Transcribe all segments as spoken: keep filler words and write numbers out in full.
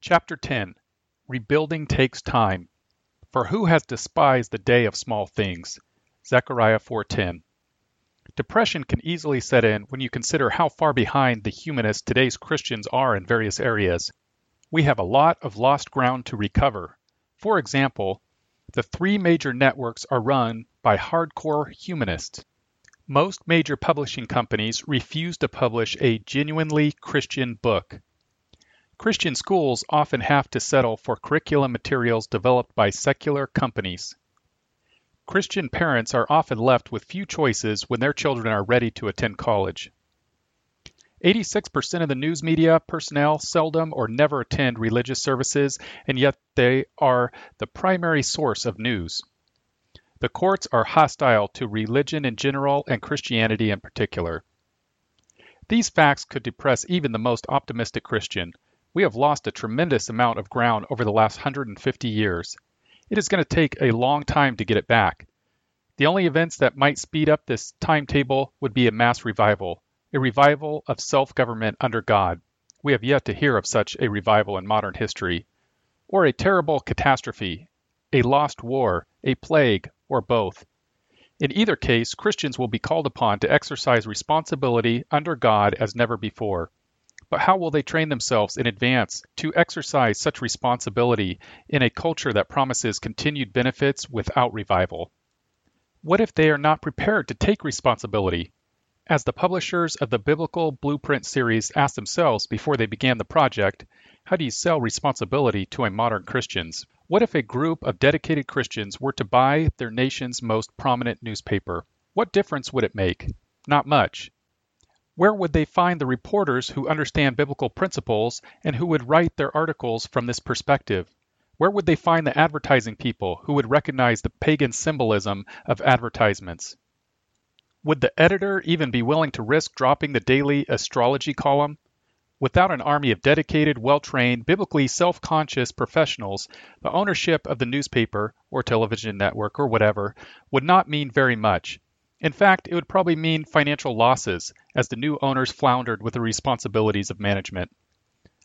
Chapter ten, Rebuilding Takes Time. For who has despised the day of small things? Zechariah four ten. Depression can easily set in when you consider how far behind the humanists today's Christians are in various areas. We have a lot of lost ground to recover. For example, the three major networks are run by hardcore humanists. Most major publishing companies refuse to publish a genuinely Christian book. Christian schools often have to settle for curriculum materials developed by secular companies. Christian parents are often left with few choices when their children are ready to attend college. eighty-six percent of the news media personnel seldom or never attend religious services, and yet they are the primary source of news. The courts are hostile to religion in general and Christianity in particular. These facts could depress even the most optimistic Christian. We have lost a tremendous amount of ground over the last one hundred fifty years. It is going to take a long time to get it back. The only events that might speed up this timetable would be a mass revival. A revival of self-government under God. We have yet to hear of such a revival in modern history. Or a terrible catastrophe, a lost war, a plague, or both. In either case, Christians will be called upon to exercise responsibility under God as never before. But how will they train themselves in advance to exercise such responsibility in a culture that promises continued benefits without revival? What if they are not prepared to take responsibility? As the publishers of the Biblical Blueprint series asked themselves before they began the project, how do you sell responsibility to a modern Christian? What if a group of dedicated Christians were to buy their nation's most prominent newspaper? What difference would it make? Not much. Where would they find the reporters who understand biblical principles and who would write their articles from this perspective? Where would they find the advertising people who would recognize the pagan symbolism of advertisements? Would the editor even be willing to risk dropping the daily astrology column? Without an army of dedicated, well-trained, biblically self-conscious professionals, the ownership of the newspaper or television network or whatever would not mean very much. In fact, it would probably mean financial losses as the new owners floundered with the responsibilities of management.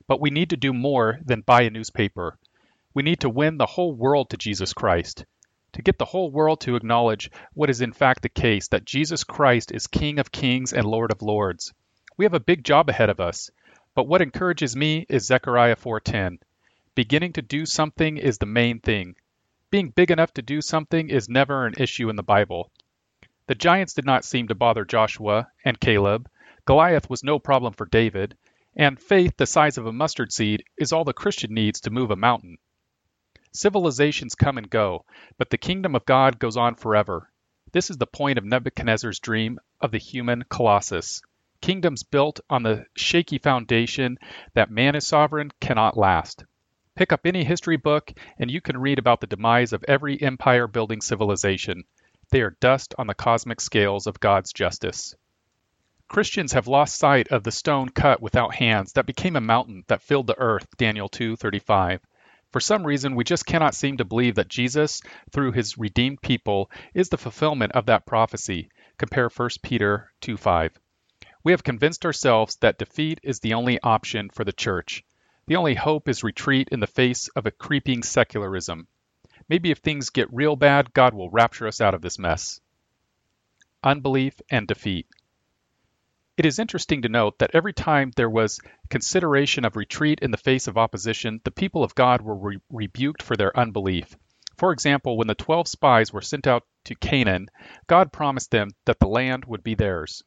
But we need to do more than buy a newspaper. We need to win the whole world to Jesus Christ. To get the whole world to acknowledge what is in fact the case, that Jesus Christ is King of Kings and Lord of Lords. We have a big job ahead of us, but what encourages me is Zechariah four ten. Beginning to do something is the main thing. Being big enough to do something is never an issue in the Bible. The giants did not seem to bother Joshua and Caleb. Goliath was no problem for David, and faith the size of a mustard seed is all the Christian needs to move a mountain. Civilizations come and go, but the kingdom of God goes on forever. This is the point of Nebuchadnezzar's dream of the human colossus. Kingdoms built on the shaky foundation that man is sovereign cannot last. Pick up any history book and you can read about the demise of every empire-building civilization. They are dust on the cosmic scales of God's justice. Christians have lost sight of the stone cut without hands that became a mountain that filled the earth, Daniel two thirty-five. For some reason, we just cannot seem to believe that Jesus, through his redeemed people, is the fulfillment of that prophecy. Compare First Peter two five. We have convinced ourselves that defeat is the only option for the church. The only hope is retreat in the face of a creeping secularism. Maybe if things get real bad, God will rapture us out of this mess. Unbelief and defeat. It is interesting to note that every time there was consideration of retreat in the face of opposition, the people of God were re- rebuked for their unbelief. For example, when the twelve spies were sent out to Canaan, God promised them that the land would be theirs.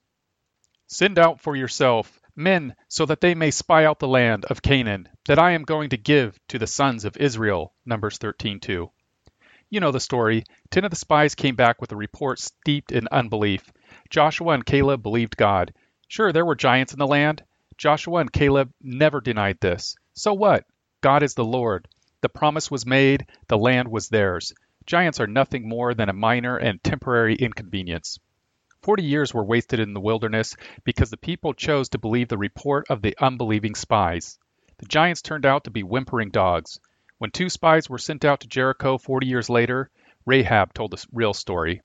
Send out for yourself men so that they may spy out the land of Canaan, that I am going to give to the sons of Israel. Numbers thirteen two. You know the story. Ten of the spies came back with a report steeped in unbelief. Joshua and Caleb believed God. Sure, there were giants in the land. Joshua and Caleb never denied this. So what? God is the Lord. The promise was made. The land was theirs. Giants are nothing more than a minor and temporary inconvenience. Forty years were wasted in the wilderness because the people chose to believe the report of the unbelieving spies. The giants turned out to be whimpering dogs. When two spies were sent out to Jericho forty years later, Rahab told a real story.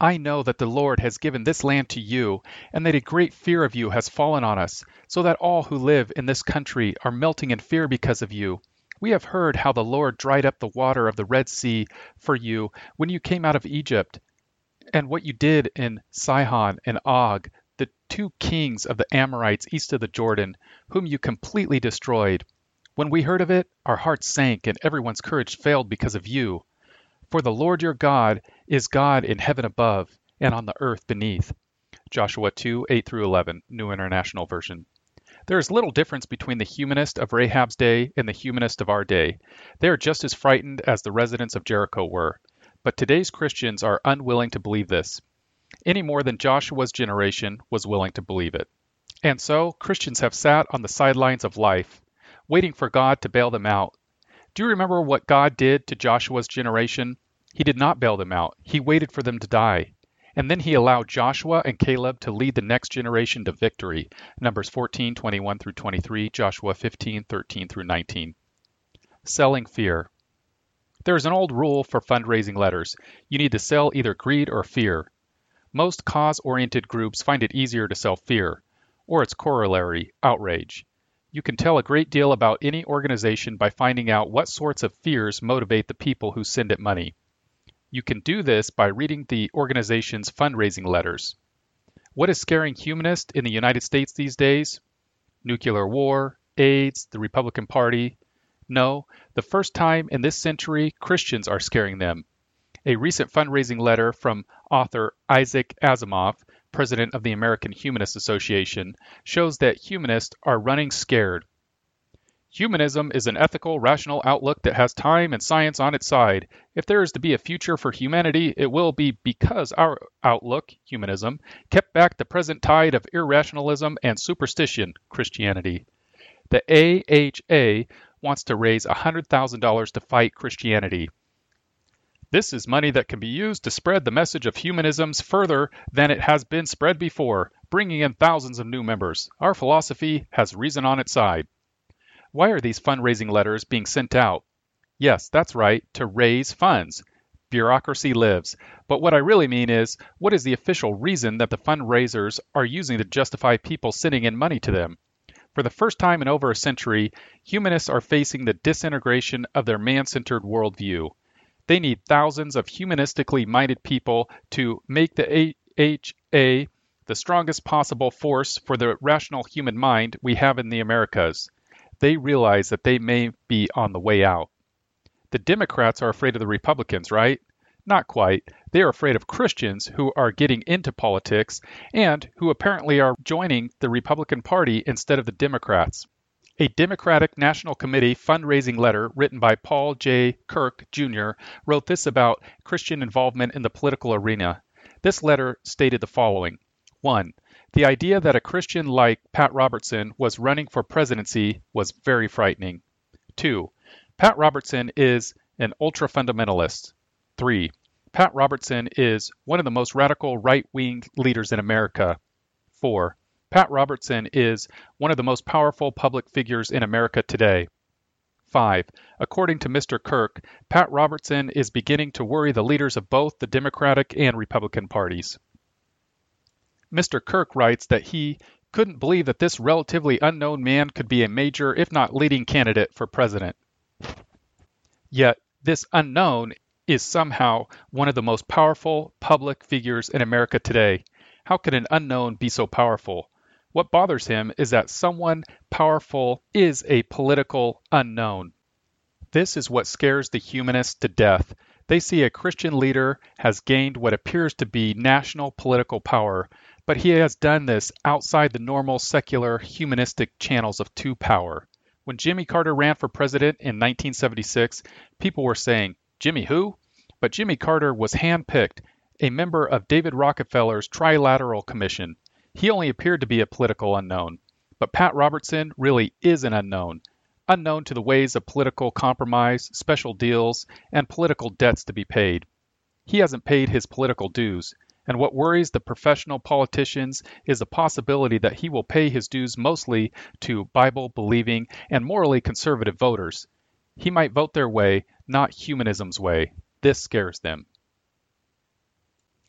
I know that the Lord has given this land to you, and that a great fear of you has fallen on us, so that all who live in this country are melting in fear because of you. We have heard how the Lord dried up the water of the Red Sea for you when you came out of Egypt, and what you did in Sihon and Og, the two kings of the Amorites east of the Jordan, whom you completely destroyed. When we heard of it, our hearts sank, and everyone's courage failed because of you. For the Lord your God is God in heaven above and on the earth beneath. Joshua two, eight through eleven, New International Version. There is little difference between the humanist of Rahab's day and the humanist of our day. They are just as frightened as the residents of Jericho were. But today's Christians are unwilling to believe this, any more than Joshua's generation was willing to believe it. And so, Christians have sat on the sidelines of life, waiting for God to bail them out. Do you remember what God did to Joshua's generation? He did not bail them out. He waited for them to die. And then he allowed Joshua and Caleb to lead the next generation to victory. Numbers fourteen, twenty-one through twenty-three, Joshua fifteen, thirteen through nineteen. Selling fear. There is an old rule for fundraising letters. You need to sell either greed or fear. Most cause-oriented groups find it easier to sell fear, or its corollary, outrage. You can tell a great deal about any organization by finding out what sorts of fears motivate the people who send it money. You can do this by reading the organization's fundraising letters. What is scaring humanists in the United States these days? Nuclear war, AIDS, the Republican Party. No, the first time in this century, Christians are scaring them. A recent fundraising letter from author Isaac Asimov, president of the American Humanist Association, shows that humanists are running scared. Humanism is an ethical, rational outlook that has time and science on its side. If there is to be a future for humanity, it will be because our outlook, humanism, kept back the present tide of irrationalism and superstition, Christianity. The A H A wants to raise one hundred thousand dollars to fight Christianity. This is money that can be used to spread the message of humanisms further than it has been spread before, bringing in thousands of new members. Our philosophy has reason on its side. Why are these fundraising letters being sent out? Yes, that's right, to raise funds. Bureaucracy lives. But what I really mean is, what is the official reason that the fundraisers are using to justify people sending in money to them? For the first time in over a century, humanists are facing the disintegration of their man-centered worldview. They need thousands of humanistically minded people to make the A H A the strongest possible force for the rational human mind we have in the Americas. They realize that they may be on the way out. The Democrats are afraid of the Republicans, right? Not quite. They are afraid of Christians who are getting into politics and who apparently are joining the Republican Party instead of the Democrats. A Democratic National Committee fundraising letter written by Paul J. Kirk Junior wrote this about Christian involvement in the political arena. This letter stated the following. One, the idea that a Christian like Pat Robertson was running for presidency was very frightening. Two, Pat Robertson is an ultra-fundamentalist. Three, Pat Robertson is one of the most radical right-wing leaders in America. Four, Pat Robertson is one of the most powerful public figures in America today. Five, according to Mister Kirk, Pat Robertson is beginning to worry the leaders of both the Democratic and Republican parties. Mister Kirk writes that he couldn't believe that this relatively unknown man could be a major, if not leading, candidate for president. Yet, this unknown is somehow one of the most powerful public figures in America today. How could an unknown be so powerful? What bothers him is that someone powerful is a political unknown. This is what scares the humanists to death. They see a Christian leader has gained what appears to be national political power, but he has done this outside the normal secular humanistic channels of to power. When Jimmy Carter ran for president in nineteen seventy-six, people were saying, "Jimmy who?" But Jimmy Carter was handpicked, a member of David Rockefeller's Trilateral Commission. He only appeared to be a political unknown, but Pat Robertson really is an unknown, unknown to the ways of political compromise, special deals, and political debts to be paid. He hasn't paid his political dues, and what worries the professional politicians is the possibility that he will pay his dues mostly to Bible-believing and morally conservative voters. He might vote their way, not humanism's way. This scares them.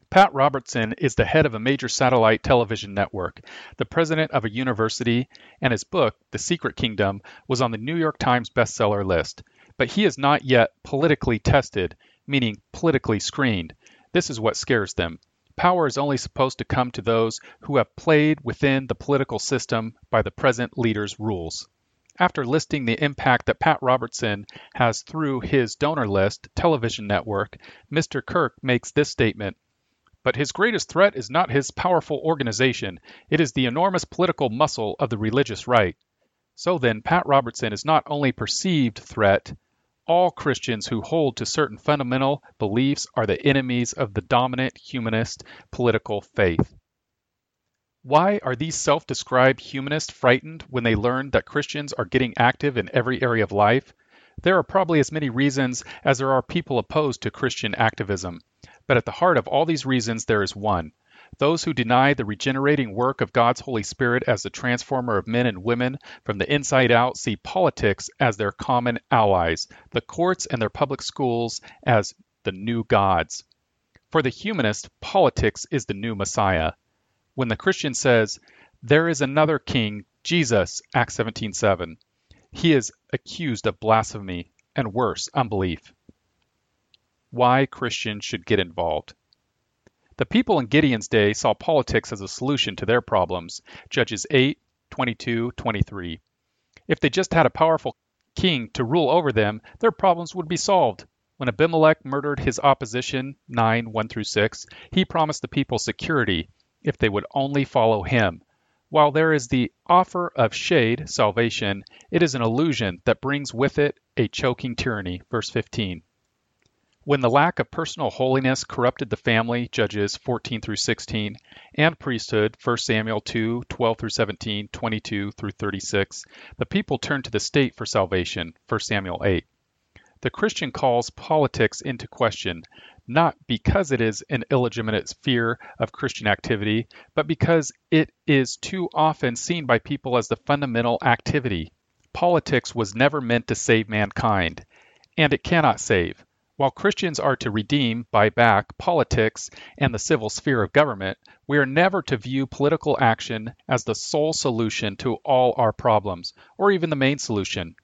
Pat Robertson is the head of a major satellite television network, the president of a university, and his book, The Secret Kingdom, was on the New York Times bestseller list. But he is not yet politically tested, meaning politically screened. This is what scares them. Power is only supposed to come to those who have played within the political system by the present leader's rules. After listing the impact that Pat Robertson has through his donor list television network, Mister Kirk makes this statement, "But his greatest threat is not his powerful organization. It is the enormous political muscle of the religious right." So then, Pat Robertson is not only perceived threat. All Christians who hold to certain fundamental beliefs are the enemies of the dominant humanist political faith. Why are these self-described humanists frightened when they learn that Christians are getting active in every area of life? There are probably as many reasons as there are people opposed to Christian activism. But at the heart of all these reasons, there is one. Those who deny the regenerating work of God's Holy Spirit as the transformer of men and women from the inside out see politics as their common allies, the courts and their public schools as the new gods. For the humanist, politics is the new Messiah. When the Christian says, "There is another king, Jesus," Acts seventeen seven, he is accused of blasphemy and worse, unbelief. Why Christians should get involved. The people in Gideon's day saw politics as a solution to their problems, Judges eight twenty-two twenty-three. If they just had a powerful king to rule over them, their problems would be solved. When Abimelech murdered his opposition, nine one through six, he promised the people security if they would only follow him. While there is the offer of shade, salvation, it is an illusion that brings with it a choking tyranny, verse fifteen. When the lack of personal holiness corrupted the family, Judges fourteen through sixteen, and priesthood, First Samuel two twelve through seventeen, twenty-two through thirty-six, the people turned to the state for salvation, First Samuel eight. The Christian calls politics into question, not because it is an illegitimate sphere of Christian activity, but because it is too often seen by people as the fundamental activity. Politics was never meant to save mankind, and it cannot save. While Christians are to redeem, buy back, politics and the civil sphere of government, we are never to view political action as the sole solution to all our problems, or even the main solution.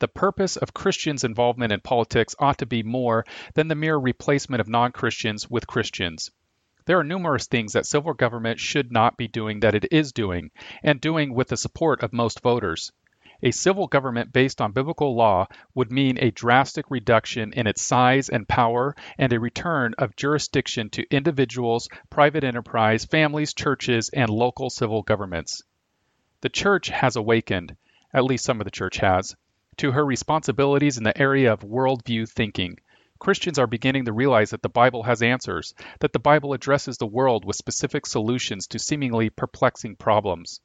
The purpose of Christians' involvement in politics ought to be more than the mere replacement of non-Christians with Christians. There are numerous things that civil government should not be doing that it is doing, and doing with the support of most voters. A civil government based on biblical law would mean a drastic reduction in its size and power and a return of jurisdiction to individuals, private enterprise, families, churches, and local civil governments. The church has awakened, at least some of the church has, to her responsibilities in the area of worldview thinking. Christians are beginning to realize that the Bible has answers, that the Bible addresses the world with specific solutions to seemingly perplexing problems.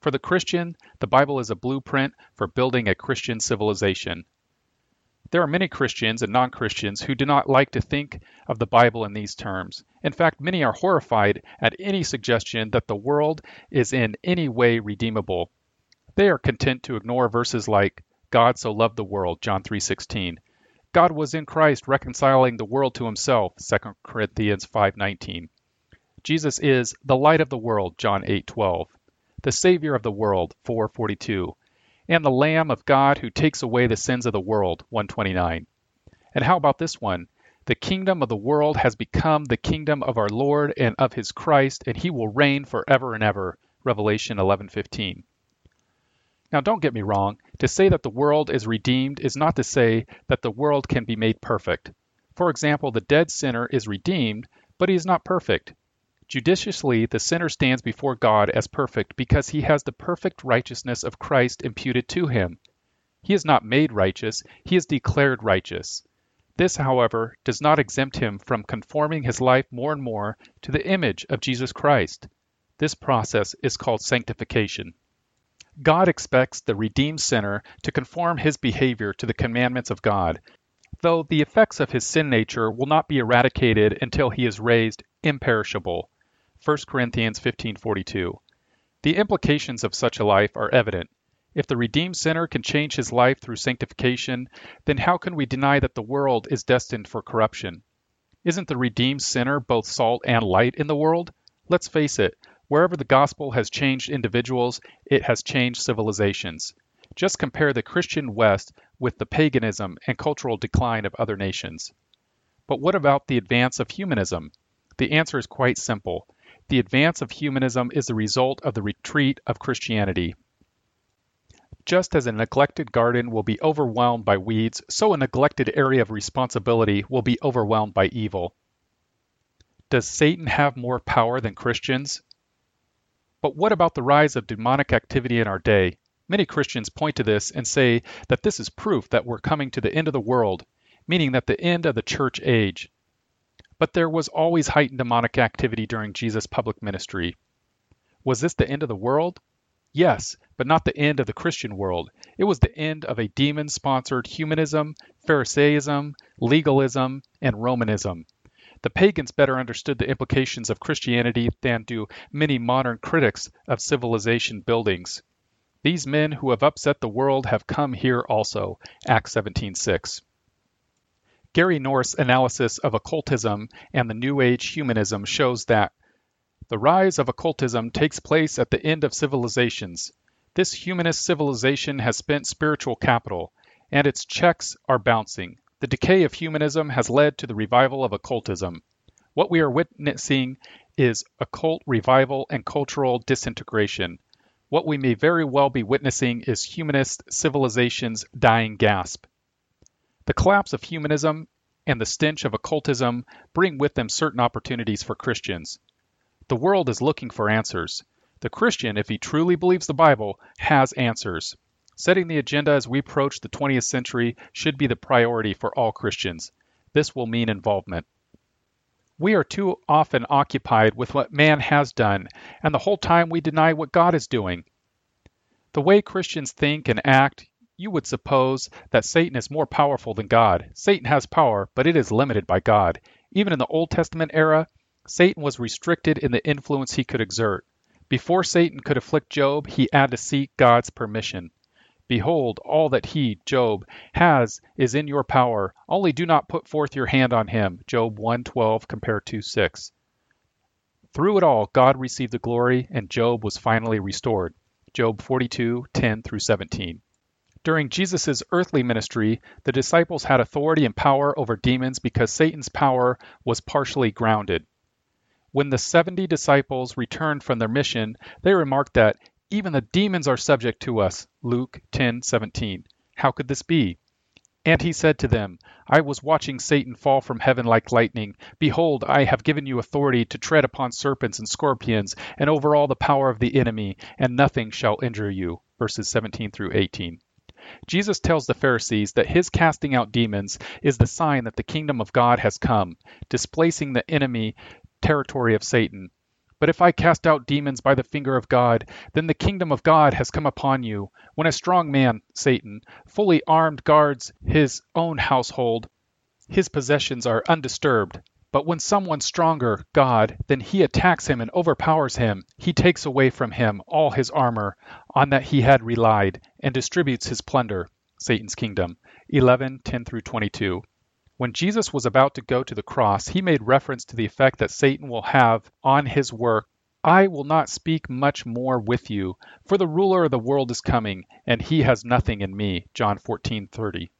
For the Christian, the Bible is a blueprint for building a Christian civilization. There are many Christians and non-Christians who do not like to think of the Bible in these terms. In fact, many are horrified at any suggestion that the world is in any way redeemable. They are content to ignore verses like, "God so loved the world," John three sixteen. "God was in Christ reconciling the world to himself," Second Corinthians five nineteen. "Jesus is the light of the world," John eight twelve. "The Savior of the world," four forty-two, and "the Lamb of God who takes away the sins of the world," one twenty-nine. And how about this one? "The kingdom of the world has become the kingdom of our Lord and of his Christ, and he will reign forever and ever," Revelation eleven fifteen. Now, don't get me wrong. To say that the world is redeemed is not to say that the world can be made perfect. For example, the dead sinner is redeemed, but he is not perfect. Judiciously, the sinner stands before God as perfect because he has the perfect righteousness of Christ imputed to him. He is not made righteous, he is declared righteous. This, however, does not exempt him from conforming his life more and more to the image of Jesus Christ. This process is called sanctification. God expects the redeemed sinner to conform his behavior to the commandments of God, though the effects of his sin nature will not be eradicated until he is raised imperishable. First Corinthians fifteen forty-two. The implications of such a life are evident. If the redeemed sinner can change his life through sanctification, then how can we deny that the world is destined for corruption? Isn't the redeemed sinner both salt and light in the world? Let's face it, wherever the gospel has changed individuals, it has changed civilizations. Just compare the Christian West with the paganism and cultural decline of other nations. But what about the advance of humanism? The answer is quite simple. The advance of humanism is the result of the retreat of Christianity. Just as a neglected garden will be overwhelmed by weeds, so a neglected area of responsibility will be overwhelmed by evil. Does Satan have more power than Christians? But what about the rise of demonic activity in our day? Many Christians point to this and say that this is proof that we're coming to the end of the world, meaning that the end of the church age. But there was always heightened demonic activity during Jesus' public ministry. Was this the end of the world? Yes, but not the end of the Christian world. It was the end of a demon-sponsored humanism, Pharisaism, legalism, and Romanism. The pagans better understood the implications of Christianity than do many modern critics of civilization buildings. These men who have upset the world have come here also. Acts seventeen six. Gary North's analysis of occultism and the New Age humanism shows that the rise of occultism takes place at the end of civilizations. This humanist civilization has spent spiritual capital, and its checks are bouncing. The decay of humanism has led to the revival of occultism. What we are witnessing is occult revival and cultural disintegration. What we may very well be witnessing is humanist civilization's dying gasp. The collapse of humanism and the stench of occultism bring with them certain opportunities for Christians. The world is looking for answers. The Christian, if he truly believes the Bible, has answers. Setting the agenda as we approach the twentieth century should be the priority for all Christians. This will mean involvement. We are too often occupied with what man has done, and the whole time we deny what God is doing. The way Christians think and act, you would suppose that Satan is more powerful than God. Satan has power, but it is limited by God. Even in the Old Testament era, Satan was restricted in the influence he could exert. Before Satan could afflict Job, he had to seek God's permission. Behold, all that he, Job, has is in your power. Only do not put forth your hand on him. Job one twelve, compare two six. Through it all, God received the glory, and Job was finally restored. Job forty-two ten through seventeen. During Jesus' earthly ministry, the disciples had authority and power over demons because Satan's power was partially grounded. When the seventy disciples returned from their mission, they remarked that even the demons are subject to us. Luke ten seventeen. How could this be? And he said to them, I was watching Satan fall from heaven like lightning. Behold, I have given you authority to tread upon serpents and scorpions, and over all the power of the enemy, and nothing shall injure you. Verses seventeen through eighteen. Jesus tells the Pharisees that his casting out demons is the sign that the kingdom of God has come, displacing the enemy territory of Satan. But if I cast out demons by the finger of God, then the kingdom of God has come upon you. When a strong man, Satan, fully armed guards his own household, his possessions are undisturbed. But when someone stronger, God, then he attacks him and overpowers him. He takes away from him all his armor on that he had relied and distributes his plunder. Satan's kingdom. eleven ten through twenty-two. When Jesus was about to go to the cross, he made reference to the effect that Satan will have on his work. I will not speak much more with you, for the ruler of the world is coming, and he has nothing in me. John fourteen thirty.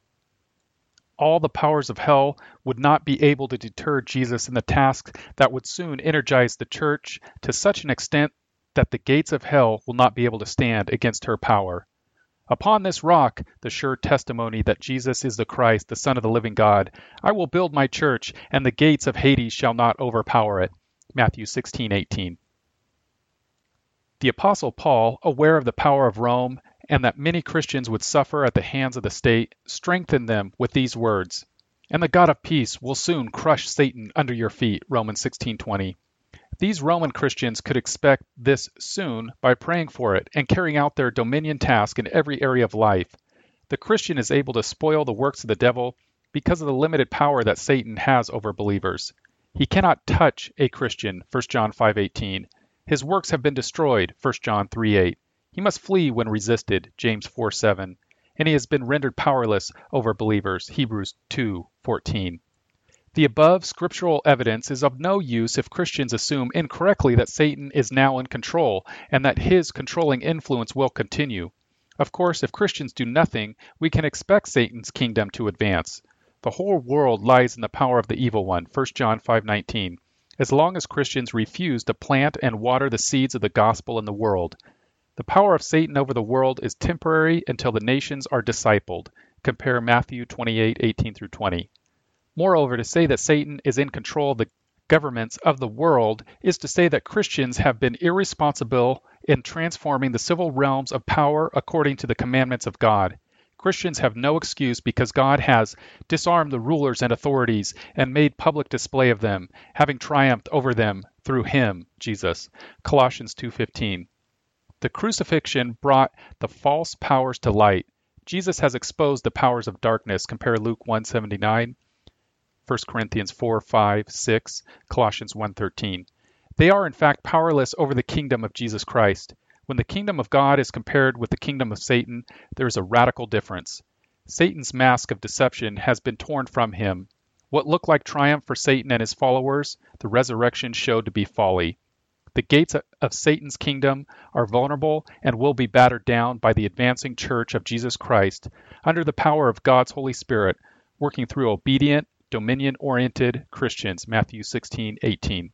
All the powers of hell would not be able to deter Jesus in the task that would soon energize the church to such an extent that the gates of hell will not be able to stand against her power. Upon this rock, the sure testimony that Jesus is the Christ, the Son of the living God, I will build my church, and the gates of Hades shall not overpower it. Matthew sixteen eighteen. The Apostle Paul, aware of the power of Rome, and that many Christians would suffer at the hands of the state, strengthened them with these words, and the God of peace will soon crush Satan under your feet. Romans sixteen twenty. These Roman Christians could expect this soon by praying for it and carrying out their dominion task in every area of life. The Christian is able to spoil the works of the devil because of the limited power that Satan has over believers. He cannot touch a Christian, First John five eighteen. His works have been destroyed, First John three eight. He must flee when resisted, James four seven. And he has been rendered powerless over believers, Hebrews two fourteen. The above scriptural evidence is of no use if Christians assume incorrectly that Satan is now in control and that his controlling influence will continue. Of course, if Christians do nothing, we can expect Satan's kingdom to advance. The whole world lies in the power of the evil one, First John five nineteen, as long as Christians refuse to plant and water the seeds of the gospel in the world. The power of Satan over the world is temporary until the nations are discipled. Compare Matthew twenty-eight eighteen through twenty. Moreover, to say that Satan is in control of the governments of the world is to say that Christians have been irresponsible in transforming the civil realms of power according to the commandments of God. Christians have no excuse because God has disarmed the rulers and authorities and made public display of them, having triumphed over them through him, Jesus. Colossians two fifteen. The crucifixion brought the false powers to light. Jesus has exposed the powers of darkness. Compare Luke one seventy-nine. First Corinthians four five six, Colossians one thirteen. They are in fact powerless over the kingdom of Jesus Christ. When the kingdom of God is compared with the kingdom of Satan, there is a radical difference. Satan's mask of deception has been torn from him. What looked like triumph for Satan and his followers, the resurrection showed to be folly. The gates of Satan's kingdom are vulnerable and will be battered down by the advancing church of Jesus Christ under the power of God's Holy Spirit, working through obedient, dominion-oriented Christians, Matthew sixteen eighteen.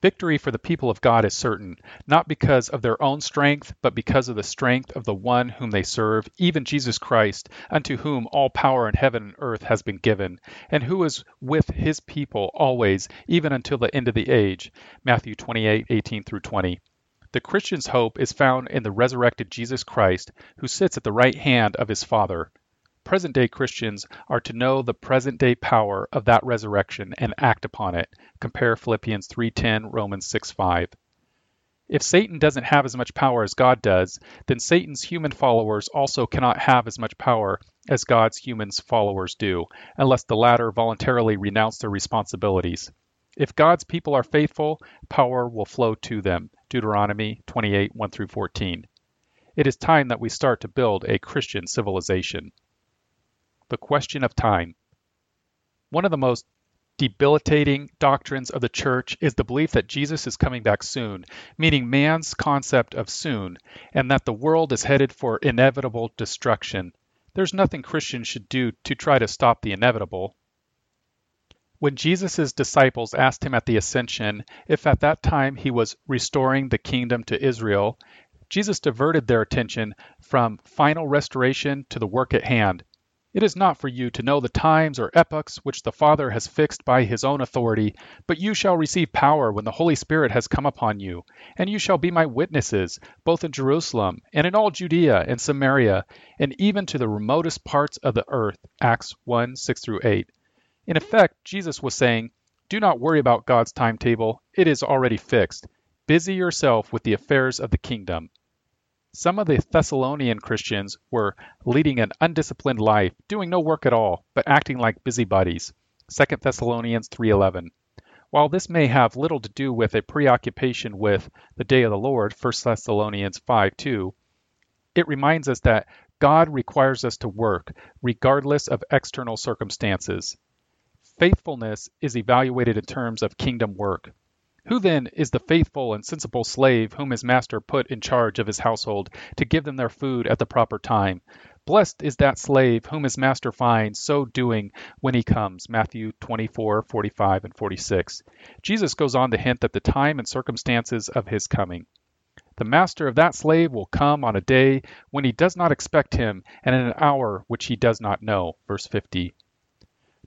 Victory for the people of God is certain, not because of their own strength, but because of the strength of the one whom they serve, even Jesus Christ, unto whom all power in heaven and earth has been given, and who is with his people always, even until the end of the age, Matthew twenty-eight eighteen through twenty. The Christian's hope is found in the resurrected Jesus Christ, who sits at the right hand of his Father. Present-day Christians are to know the present-day power of that resurrection and act upon it. Compare Philippians three ten, Romans six five. If Satan doesn't have as much power as God does, then Satan's human followers also cannot have as much power as God's human followers do, unless the latter voluntarily renounce their responsibilities. If God's people are faithful, power will flow to them. Deuteronomy twenty-eight one through fourteen. It is time that we start to build a Christian civilization. The question of time. One of the most debilitating doctrines of the church is the belief that Jesus is coming back soon, meaning man's concept of soon, and that the world is headed for inevitable destruction. There's nothing Christians should do to try to stop the inevitable. When Jesus' disciples asked him at the ascension if at that time he was restoring the kingdom to Israel, Jesus diverted their attention from final restoration to the work at hand. It is not for you to know the times or epochs which the Father has fixed by his own authority, but you shall receive power when the Holy Spirit has come upon you, and you shall be my witnesses, both in Jerusalem and in all Judea and Samaria, and even to the remotest parts of the earth. Acts one six through eight. In effect, Jesus was saying, do not worry about God's timetable. It is already fixed. Busy yourself with the affairs of the kingdom. Some of the Thessalonian Christians were leading an undisciplined life, doing no work at all, but acting like busybodies. Second Thessalonians three eleven. While this may have little to do with a preoccupation with the day of the Lord, First Thessalonians five two, it reminds us that God requires us to work, regardless of external circumstances. Faithfulness is evaluated in terms of kingdom work. Who then is the faithful and sensible slave whom his master put in charge of his household to give them their food at the proper time? Blessed is that slave whom his master finds so doing when he comes. Matthew twenty-four forty-five and forty-six. Jesus goes on to hint at the time and circumstances of his coming. The master of that slave will come on a day when he does not expect him and in an hour which he does not know. Verse fifty.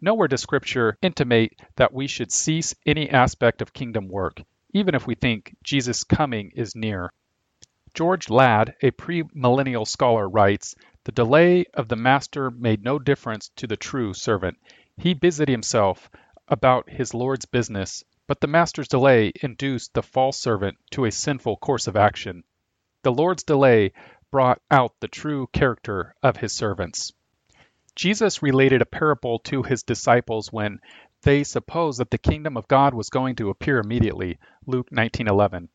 Nowhere does Scripture intimate that we should cease any aspect of kingdom work, even if we think Jesus' coming is near. George Ladd, a premillennial scholar, writes, "The delay of the master made no difference to the true servant. He busied himself about his Lord's business, but the master's delay induced the false servant to a sinful course of action. The Lord's delay brought out the true character of his servants." Jesus related a parable to his disciples when they supposed that the kingdom of God was going to appear immediately, Luke nineteen eleven.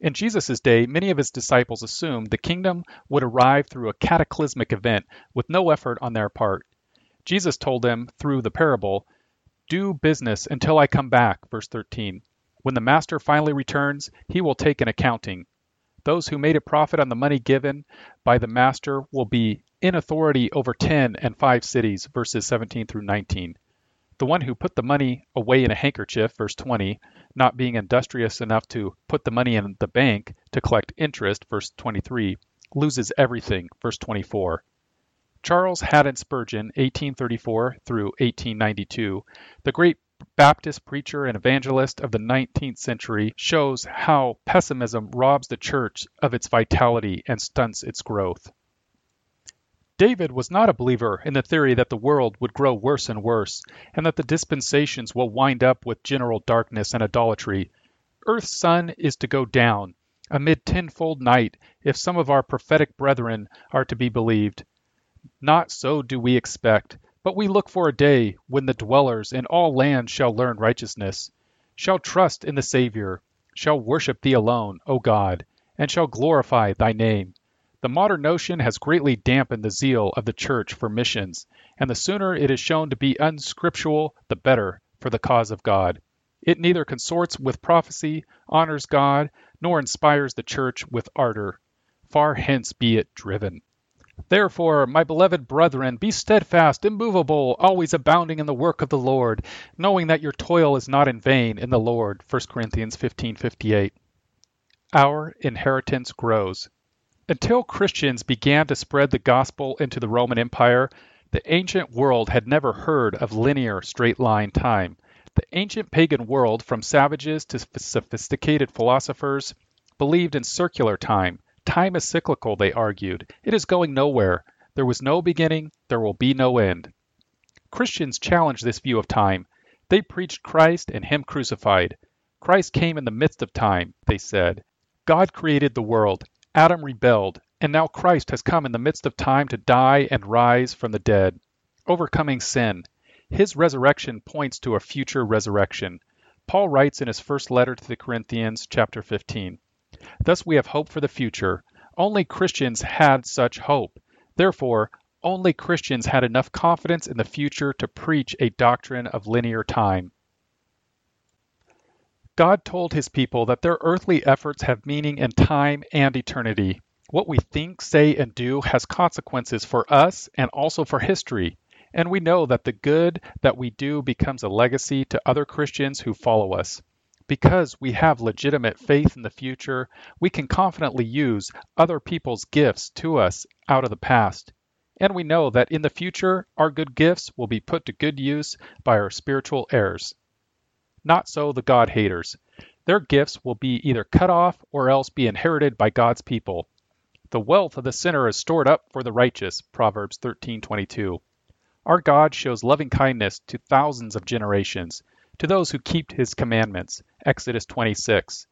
In Jesus' day, many of his disciples assumed the kingdom would arrive through a cataclysmic event with no effort on their part. Jesus told them through the parable, do business until I come back, verse thirteen. When the master finally returns, he will take an accounting. Those who made a profit on the money given by the master will be in authority over ten and five cities, verses seventeen through nineteen. The one who put the money away in a handkerchief, verse twenty, not being industrious enough to put the money in the bank to collect interest, verse twenty-three, loses everything, verse twenty-four. Charles Haddon Spurgeon, eighteen thirty-four through eighteen ninety-two, the great Baptist preacher and evangelist of the nineteenth century, shows how pessimism robs the church of its vitality and stunts its growth. David was not a believer in the theory that the world would grow worse and worse, and that the dispensations will wind up with general darkness and idolatry. Earth's sun is to go down amid tenfold night if some of our prophetic brethren are to be believed. Not so do we expect, but we look for a day when the dwellers in all lands shall learn righteousness, shall trust in the Savior, shall worship thee alone, O God, and shall glorify thy name. The modern notion has greatly dampened the zeal of the church for missions, and the sooner it is shown to be unscriptural, the better for the cause of God. It neither consorts with prophecy, honors God, nor inspires the church with ardor. Far hence be it driven. Therefore, my beloved brethren, be steadfast, immovable, always abounding in the work of the Lord, knowing that your toil is not in vain in the Lord. First Corinthians fifteen fifty-eight. Our inheritance grows. Until Christians began to spread the gospel into the Roman Empire, the ancient world had never heard of linear straight-line time. The ancient pagan world, from savages to sophisticated philosophers, believed in circular time. Time is cyclical, they argued. It is going nowhere. There was no beginning. There will be no end. Christians challenged this view of time. They preached Christ and Him crucified. Christ came in the midst of time, they said. God created the world. Adam rebelled, and now Christ has come in the midst of time to die and rise from the dead, overcoming sin. His resurrection points to a future resurrection. Paul writes in his first letter to the Corinthians, chapter fifteen, "Thus we have hope for the future. Only Christians had such hope. Therefore, only Christians had enough confidence in the future to preach a doctrine of linear time." God told his people that their earthly efforts have meaning in time and eternity. What we think, say, and do has consequences for us and also for history, and we know that the good that we do becomes a legacy to other Christians who follow us. Because we have legitimate faith in the future, we can confidently use other people's gifts to us out of the past, and we know that in the future our good gifts will be put to good use by our spiritual heirs. Not so the God-haters. Their gifts will be either cut off or else be inherited by God's people. The wealth of the sinner is stored up for the righteous, Proverbs thirteen twenty-two. Our God shows loving kindness to thousands of generations, to those who keep his commandments, Exodus twenty-six.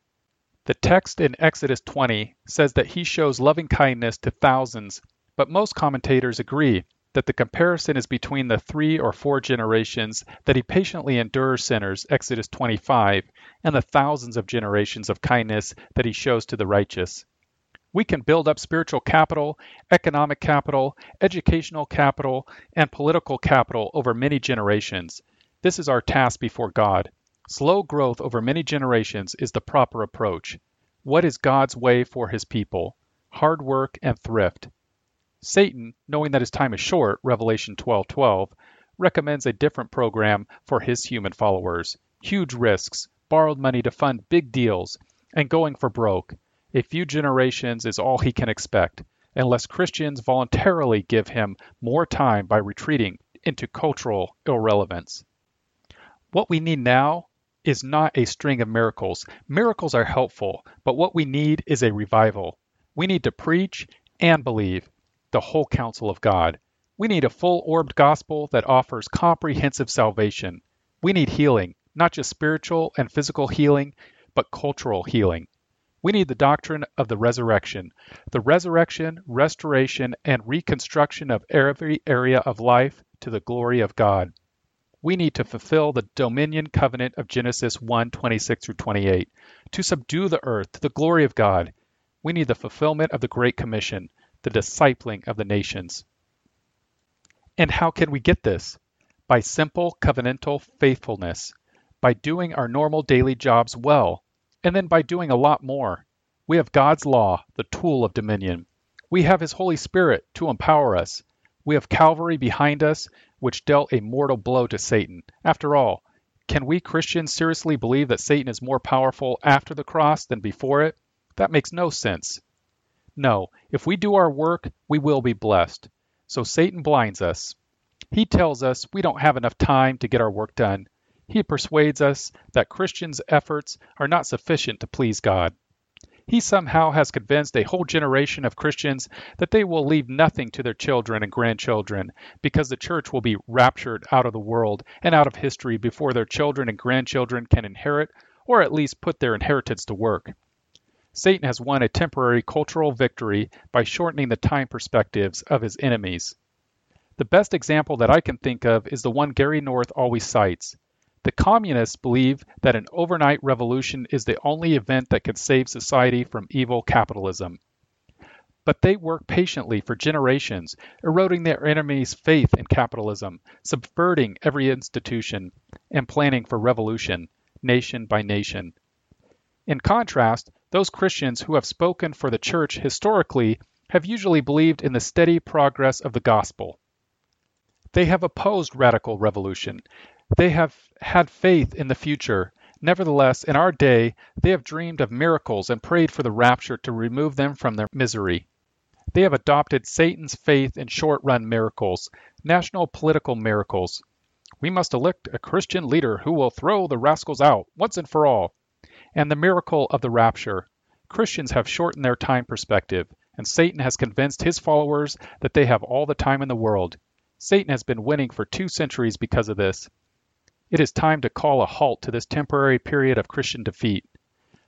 The text in Exodus twenty says that he shows loving kindness to thousands, but most commentators agree that the comparison is between the three or four generations that he patiently endures sinners, Exodus twenty-five, and the thousands of generations of kindness that he shows to the righteous. We can build up spiritual capital, economic capital, educational capital, and political capital over many generations. This is our task before God. Slow growth over many generations is the proper approach. What is God's way for his people? Hard work and thrift. Satan, knowing that his time is short, Revelation twelve twelve, recommends a different program for his human followers. Huge risks, borrowed money to fund big deals, and going for broke. A few generations is all he can expect, unless Christians voluntarily give him more time by retreating into cultural irrelevance. What we need now is not a string of miracles. Miracles are helpful, but what we need is a revival. We need to preach and believe the whole counsel of God. We need a full-orbed gospel that offers comprehensive salvation. We need healing, not just spiritual and physical healing, but cultural healing. We need the doctrine of the resurrection. The resurrection, restoration, and reconstruction of every area of life to the glory of God. We need to fulfill the Dominion Covenant of Genesis one twenty-six through twenty-eight, to subdue the earth to the glory of God. We need the fulfillment of the Great Commission, the discipling of the nations. And how can we get this? by simple covenantal faithfulness, by doing our normal daily jobs well, and then by doing a lot more. We have God's law, the tool of dominion. We have his Holy Spirit to empower us. We have Calvary behind us, which dealt a mortal blow to Satan. After all, can we Christians seriously believe that Satan is more powerful after the cross than before it? That makes no sense. No, if we do our work, we will be blessed. So Satan blinds us. He tells us we don't have enough time to get our work done. He persuades us that Christians' efforts are not sufficient to please God. He somehow has convinced a whole generation of Christians that they will leave nothing to their children and grandchildren because the church will be raptured out of the world and out of history before their children and grandchildren can inherit or at least put their inheritance to work. Satan has won a temporary cultural victory by shortening the time perspectives of his enemies. The best example that I can think of is the one Gary North always cites. The communists believe that an overnight revolution is the only event that can save society from evil capitalism. But they work patiently for generations, eroding their enemies' faith in capitalism, subverting every institution, and planning for revolution, nation by nation. In contrast, those Christians who have spoken for the church historically have usually believed in the steady progress of the gospel. They have opposed radical revolution. They have had faith in the future. Nevertheless, in our day, they have dreamed of miracles and prayed for the rapture to remove them from their misery. They have adopted Satan's faith in short-run miracles, national political miracles. We must elect a Christian leader who will throw the rascals out once and for all. And the miracle of the rapture. Christians have shortened their time perspective, and Satan has convinced his followers that they have all the time in the world. Satan has been winning for two centuries because of this. It is time to call a halt to this temporary period of Christian defeat.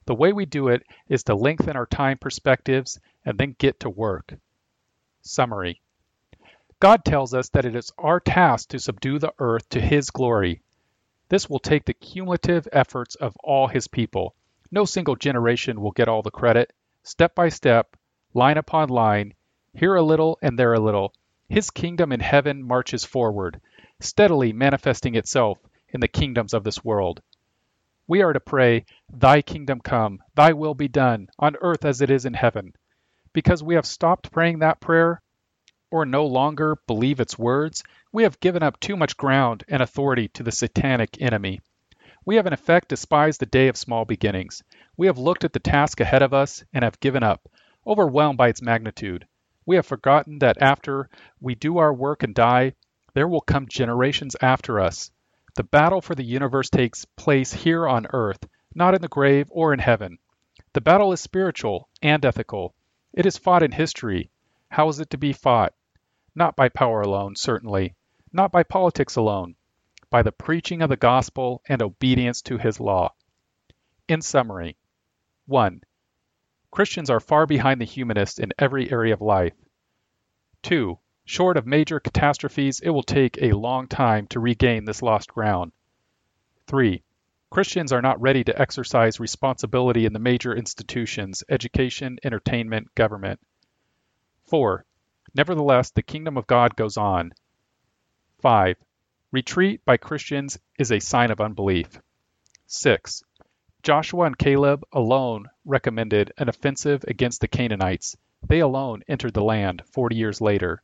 The way we do it is to lengthen our time perspectives and then get to work. Summary. God tells us that it is our task to subdue the earth to his glory. This will take the cumulative efforts of all his people. No single generation will get all the credit. Step by step, line upon line, here a little and there a little, his kingdom in heaven marches forward, steadily manifesting itself in the kingdoms of this world. We are to pray, "Thy kingdom come, thy will be done, on earth as it is in heaven." Because we have stopped praying that prayer, or no longer believe its words, we have given up too much ground and authority to the satanic enemy. We have in effect despised the day of small beginnings. We have looked at the task ahead of us and have given up, overwhelmed by its magnitude. We have forgotten that after we do our work and die, there will come generations after us. The battle for the universe takes place here on earth, not in the grave or in heaven. The battle is spiritual and ethical. It is fought in history. How is it to be fought? Not by power alone, certainly. Not by politics alone. By the preaching of the gospel and obedience to his law. In summary, one. Christians are far behind the humanists in every area of life. two. Short of major catastrophes, it will take a long time to regain this lost ground. three. Christians are not ready to exercise responsibility in the major institutions, education, entertainment, government. four. Nevertheless, the kingdom of God goes on. five. Retreat by Christians is a sign of unbelief. six. Joshua and Caleb alone recommended an offensive against the Canaanites. They alone entered the land forty years later.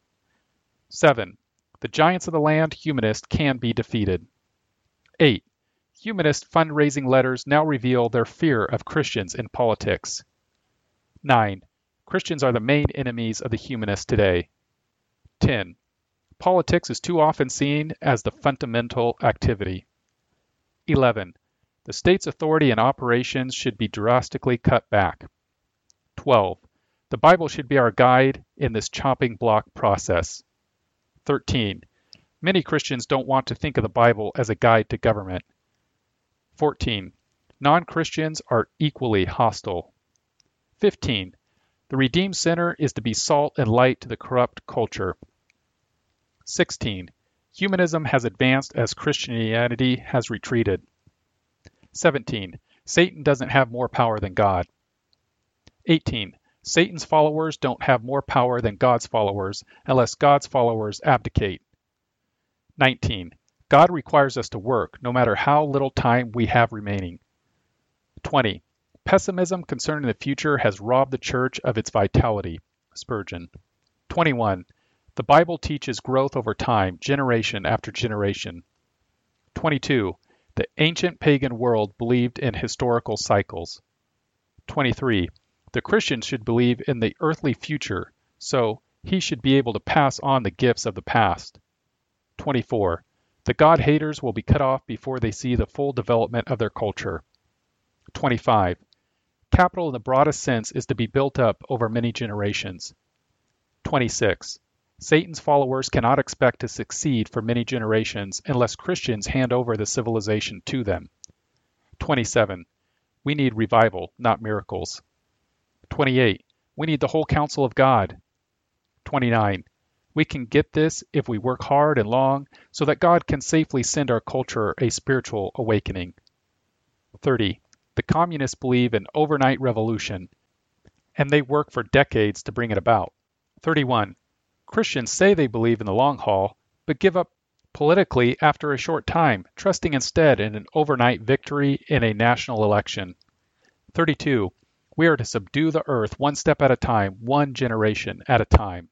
seven. The giants of the land, humanists, can be defeated. eight. Humanist fundraising letters now reveal their fear of Christians in politics. nine. Christians are the main enemies of the humanists today. ten. Politics is too often seen as the fundamental activity. eleven. The state's authority and operations should be drastically cut back. twelve. The Bible should be our guide in this chopping block process. thirteen. Many Christians don't want to think of the Bible as a guide to government. fourteen. Non-Christians are equally hostile. fifteen. The redeemed sinner is to be salt and light to the corrupt culture. sixteen. Humanism has advanced as Christianity has retreated. seventeen. Satan doesn't have more power than God. eighteen. Satan's followers don't have more power than God's followers unless God's followers abdicate. nineteen. God requires us to work, no matter how little time we have remaining. twenty. Pessimism concerning the future has robbed the church of its vitality. Spurgeon. twenty-one. The Bible teaches growth over time, generation after generation. twenty-two. The ancient pagan world believed in historical cycles. twenty-three. The Christian should believe in the earthly future, so he should be able to pass on the gifts of the past. twenty-four. The God-haters will be cut off before they see the full development of their culture. twenty-five. Capital in the broadest sense is to be built up over many generations. twenty-six. Satan's followers cannot expect to succeed for many generations unless Christians hand over the civilization to them. twenty-seven. We need revival, not miracles. twenty-eight. We need the whole counsel of God. twenty-nine. We can get this if we work hard and long so that God can safely send our culture a spiritual awakening. thirty. The communists believe in overnight revolution, and they work for decades to bring it about. thirty-one. Christians say they believe in the long haul, but give up politically after a short time, trusting instead in an overnight victory in a national election. thirty-two. We are to subdue the earth one step at a time, one generation at a time.